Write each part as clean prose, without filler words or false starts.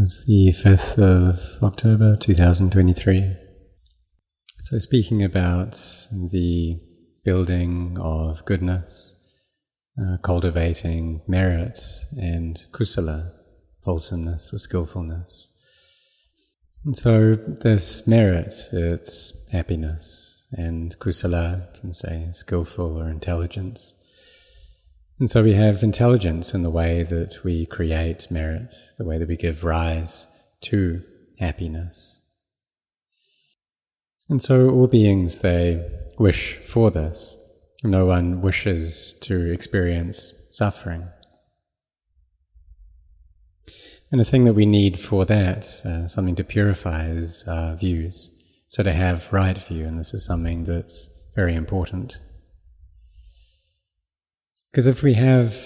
It's the 5th of October 2023. So speaking about the building of goodness, cultivating merit and kusala, wholesomeness or skillfulness. And so this merit, it's happiness, and kusala, you can say skillful or intelligence. And so we have intelligence in the way that we create merit, the way that we give rise to happiness. And so all beings, they wish for this. No one wishes to experience suffering. And the thing that we need for that, something to purify, is our views. So to have right view, and this is something that's very important. Because if we have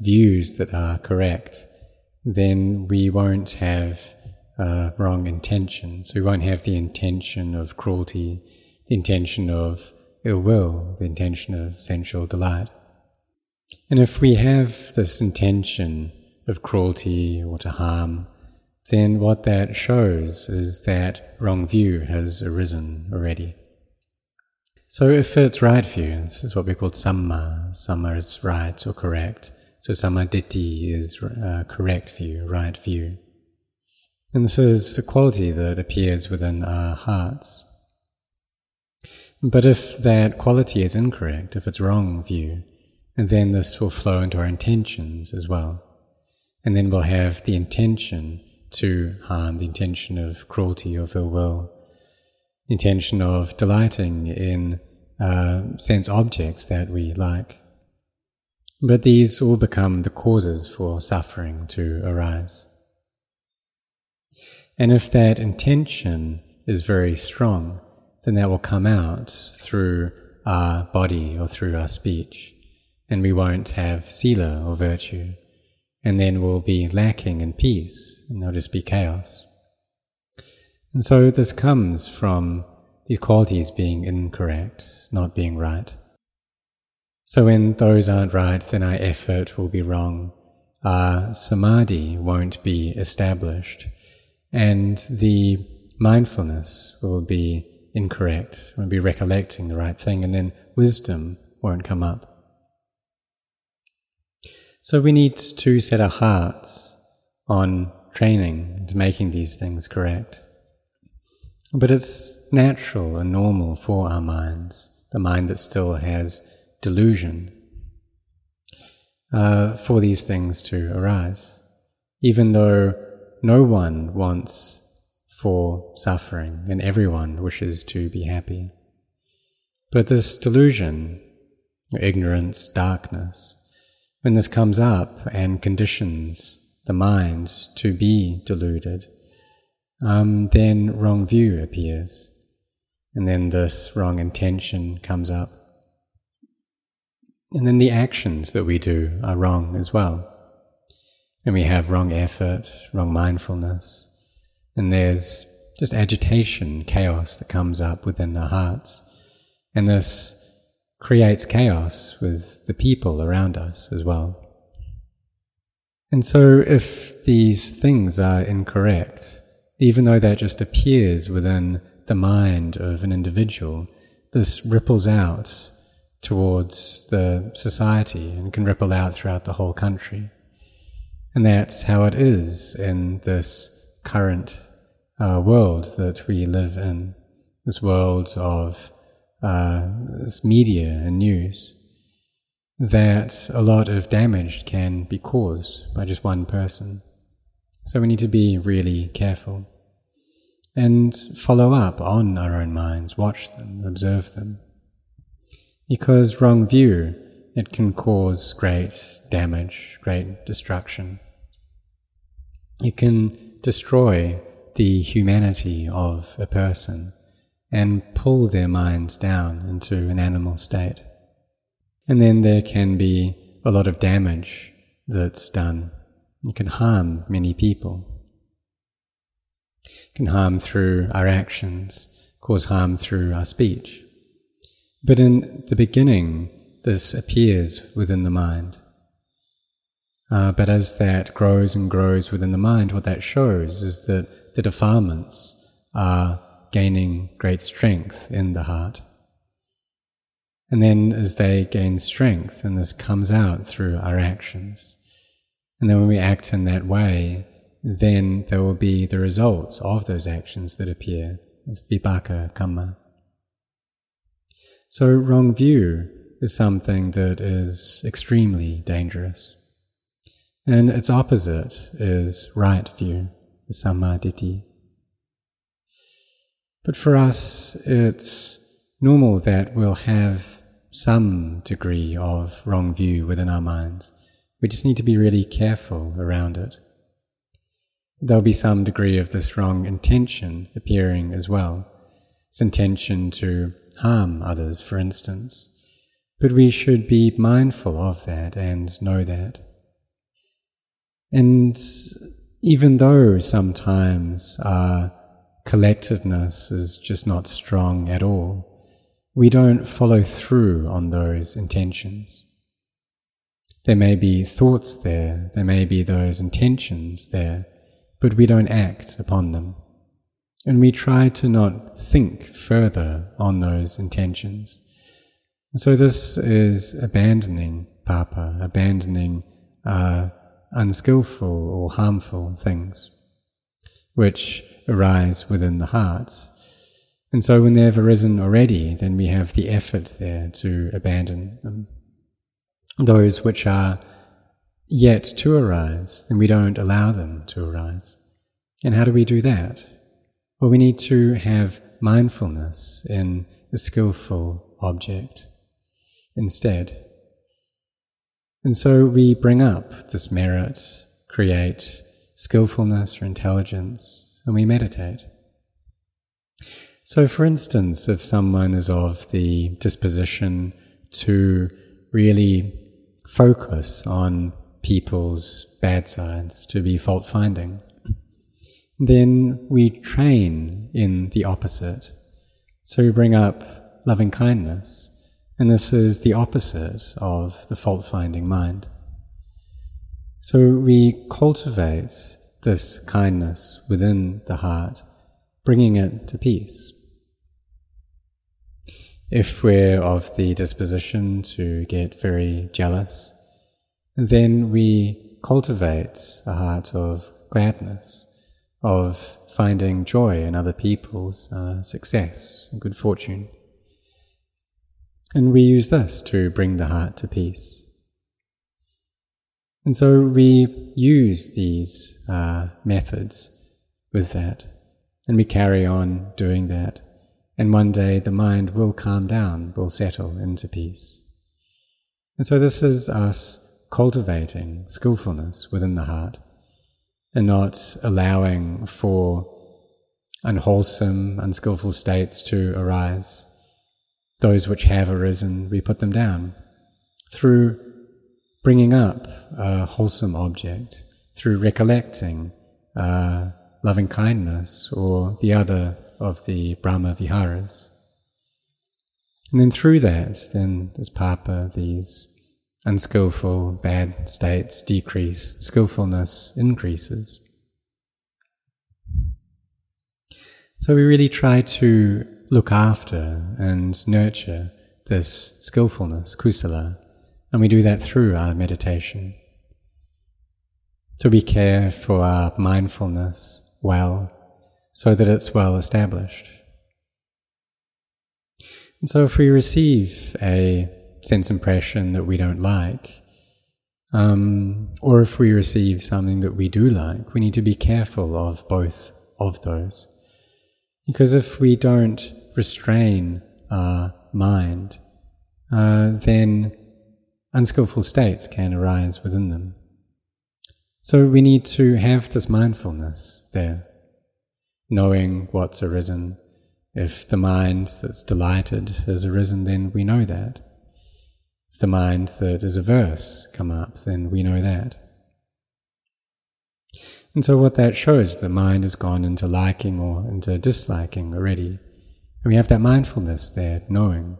views that are correct, then we won't have wrong intentions. We won't have the intention of cruelty, the intention of ill will, the intention of sensual delight. And if we have this intention of cruelty or to harm, then what that shows is that wrong view has arisen already. So if it's right view, this is what we call samma. Samma is right or correct. So sammādiṭṭhi is correct view, right view. And this is a quality that appears within our hearts. But if that quality is incorrect, if it's wrong view, then this will flow into our intentions as well. And then we'll have the intention to harm, the intention of cruelty or ill will, intention of delighting in sense objects that we like. But these all become the causes for suffering to arise. And if that intention is very strong, then that will come out through our body or through our speech, and we won't have sila or virtue, and then we'll be lacking in peace, and there'll just be chaos. And so this comes from these qualities being incorrect, not being right. So when those aren't right, then our effort will be wrong, our samadhi won't be established, and the mindfulness will be incorrect, won't be recollecting the right thing, and then wisdom won't come up. So we need to set our hearts on training and making these things correct. But it's natural and normal for our minds, the mind that still has delusion, for these things to arise, even though no one wants for suffering and everyone wishes to be happy. But this delusion, ignorance, darkness, when this comes up and conditions the mind to be deluded, then wrong view appears, and then this wrong intention comes up. And then the actions that we do are wrong as well. And we have wrong effort, wrong mindfulness, and there's just agitation, chaos that comes up within our hearts. And this creates chaos with the people around us as well. And so if these things are incorrect, even though that just appears within the mind of an individual, this ripples out towards the society and can ripple out throughout the whole country. And that's how it is in this current world that we live in, this world of this media and news, that a lot of damage can be caused by just one person. So we need to be really careful and follow up on our own minds, watch them, observe them. Because wrong view, it can cause great damage, great destruction. It can destroy the humanity of a person and pull their minds down into an animal state. And then there can be a lot of damage that's done. It can harm many people. It can harm through our actions, cause harm through our speech. But in the beginning, this appears within the mind. But as that grows and grows within the mind, what that shows is that the defilements are gaining great strength in the heart. And then as they gain strength, and this comes out through our actions, and then when we act in that way, then there will be the results of those actions that appear as vipaka kamma. So wrong view is something that is extremely dangerous. And its opposite is right view, the sammādiṭṭhi. But for us, it's normal that we'll have some degree of wrong view within our minds. We just need to be really careful around it. There'll be some degree of this wrong intention appearing as well. This intention to harm others, for instance. But we should be mindful of that and know that. And even though sometimes our collectedness is just not strong at all, we don't follow through on those intentions. There may be thoughts there, there may be those intentions there, but we don't act upon them. And we try to not think further on those intentions. And so this is abandoning Papa, abandoning unskillful or harmful things which arise within the heart. And so when they have arisen already, then we have the effort there to abandon them. Those which are yet to arise, then we don't allow them to arise. And how do we do that? Well, we need to have mindfulness in a skillful object instead. And so we bring up this merit, create skillfulness or intelligence, and we meditate. So for instance, if someone is of the disposition to really focus on people's bad sides, to be fault-finding, then we train in the opposite. So we bring up loving-kindness. And this is the opposite of the fault-finding mind. So we cultivate this kindness within the heart, bringing it to peace. If we're of the disposition to get very jealous, then we cultivate a heart of gladness, of finding joy in other people's success and good fortune. And we use this to bring the heart to peace. And so we use these methods with that, and we carry on doing that. And one day the mind will calm down, will settle into peace. And so this is us cultivating skillfulness within the heart and not allowing for unwholesome, unskillful states to arise. Those which have arisen, we put them down through bringing up a wholesome object, through recollecting loving kindness or the other of the Brahma-viharas. And then through that, then as Papa, these unskillful, bad states decrease, skillfulness increases. So we really try to look after and nurture this skillfulness, kusala, and we do that through our meditation. So we care for our mindfulness well, so that it's well established. And so if we receive a sense impression that we don't like, or if we receive something that we do like, we need to be careful of both of those. Because if we don't restrain our mind, then unskillful states can arise within them. So we need to have this mindfulness there, knowing what's arisen. If the mind that's delighted has arisen, then we know that. If the mind that is averse come up, then we know that. And so what that shows, the mind has gone into liking or into disliking already. And we have that mindfulness there, knowing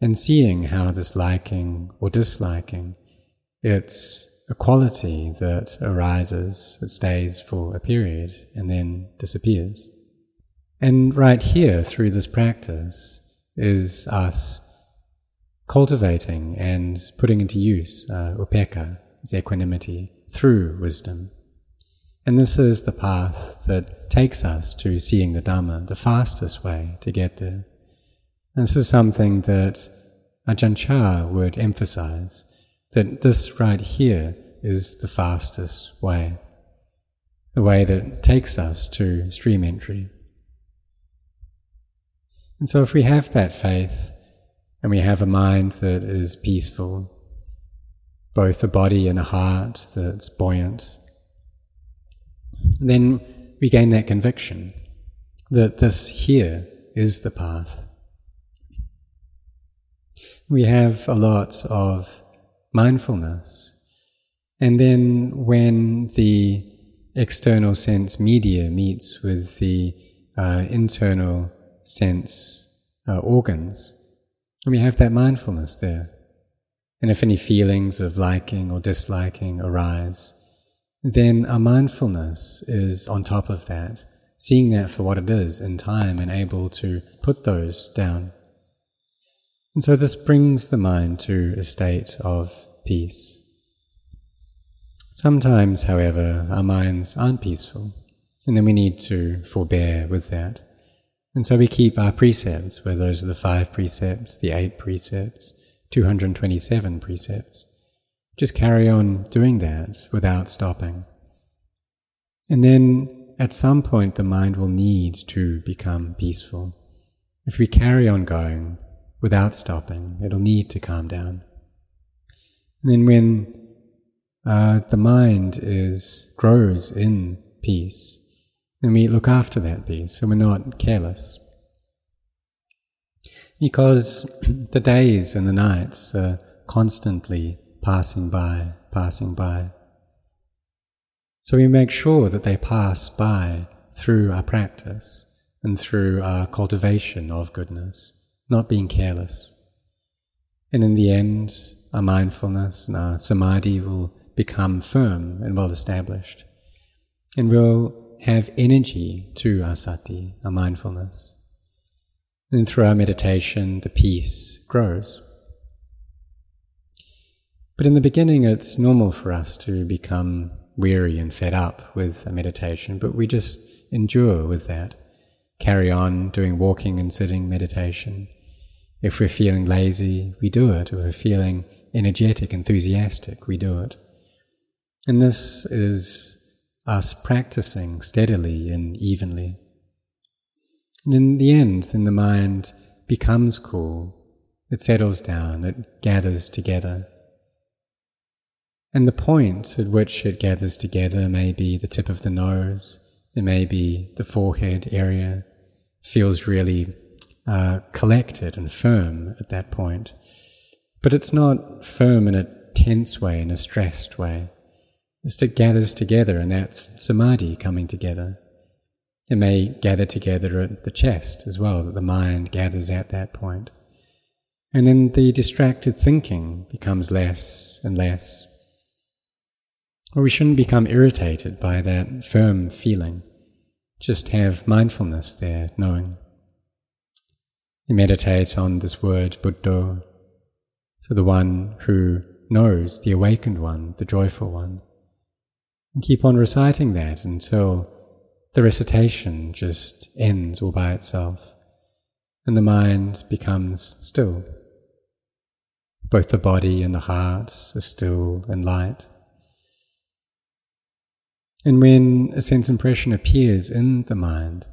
and seeing how this liking or disliking, it's a quality that arises, it stays for a period and then disappears. And right here, through this practice, is us cultivating and putting into use upekkha, is equanimity, through wisdom. And this is the path that takes us to seeing the Dhamma, the fastest way to get there. And this is something that Ajahn Chah would emphasize, that this right here is the fastest way, the way that takes us to stream entry. And so if we have that faith and we have a mind that is peaceful, both a body and a heart that's buoyant, then we gain that conviction that this here is the path. We have a lot of mindfulness, and then when the external sense media meets with the internal sense organs, and we have that mindfulness there. And if any feelings of liking or disliking arise, then our mindfulness is on top of that, seeing that for what it is in time and able to put those down. And so this brings the mind to a state of peace. Sometimes, however, our minds aren't peaceful, and then we need to forbear with that. And so we keep our precepts, where those are the 5 precepts, the 8 precepts, 227 precepts. Just carry on doing that without stopping. And then at some point the mind will need to become peaceful. If we carry on going without stopping, it'll need to calm down. And then when the mind grows in peace, then we look after that peace, so we're not careless. Because the days and the nights are constantly passing by. So we make sure that they pass by through our practice and through our cultivation of goodness, not being careless. And in the end, our mindfulness and our samadhi will become firm and well established, and we'll have energy to our sati, our mindfulness. And through our meditation, the peace grows. But in the beginning, it's normal for us to become weary and fed up with a meditation, but we just endure with that. Carry on doing walking and sitting meditation. If we're feeling lazy, we do it. If we're feeling energetic, enthusiastic, we do it. And this is us practicing steadily and evenly. And in the end, then the mind becomes cool, it settles down, it gathers together. And the point at which it gathers together may be the tip of the nose, it may be the forehead area, feels really collected and firm at that point. But it's not firm in a tense way, in a stressed way. Just it gathers together, and that's samadhi coming together. It may gather together at the chest as well, that the mind gathers at that point. And then the distracted thinking becomes less and less. Or we shouldn't become irritated by that firm feeling. Just have mindfulness there, knowing. You meditate on this word, buddho, so the one who knows, the awakened one, the joyful one. And keep on reciting that until the recitation just ends all by itself, and the mind becomes still. Both the body and the heart are still and light. And when a sense impression appears in the mind,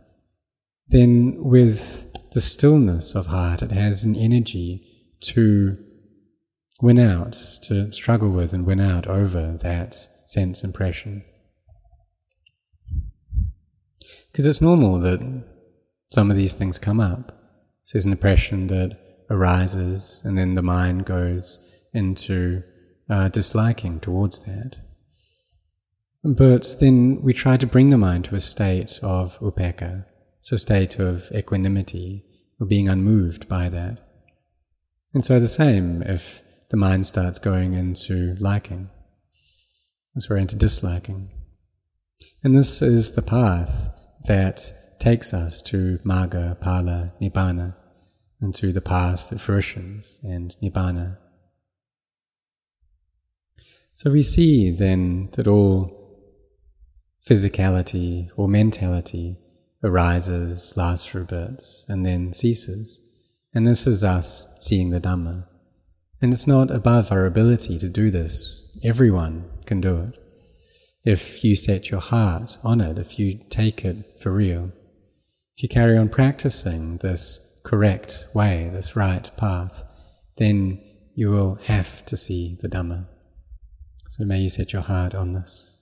then with the stillness of heart, it has an energy to win out, to struggle with and win out over that sense impression. Because it's normal that some of these things come up. So there's an impression that arises, and then the mind goes into disliking towards that. But then we try to bring the mind to a state of upekkha, so a state of equanimity, or being unmoved by that. And so the same if the mind starts going into liking. Because we're into disliking. And this is the path that takes us to Magga, Phala, Nibbāna, and to the path that fruitions and Nibbāna. So we see then that all physicality or mentality arises, lasts for a bit, and then ceases. And this is us seeing the Dhamma. And it's not above our ability to do this. Everyone can do it. If you set your heart on it, if you take it for real, if you carry on practicing this correct way, this right path, then you will have to see the Dhamma. So may you set your heart on this.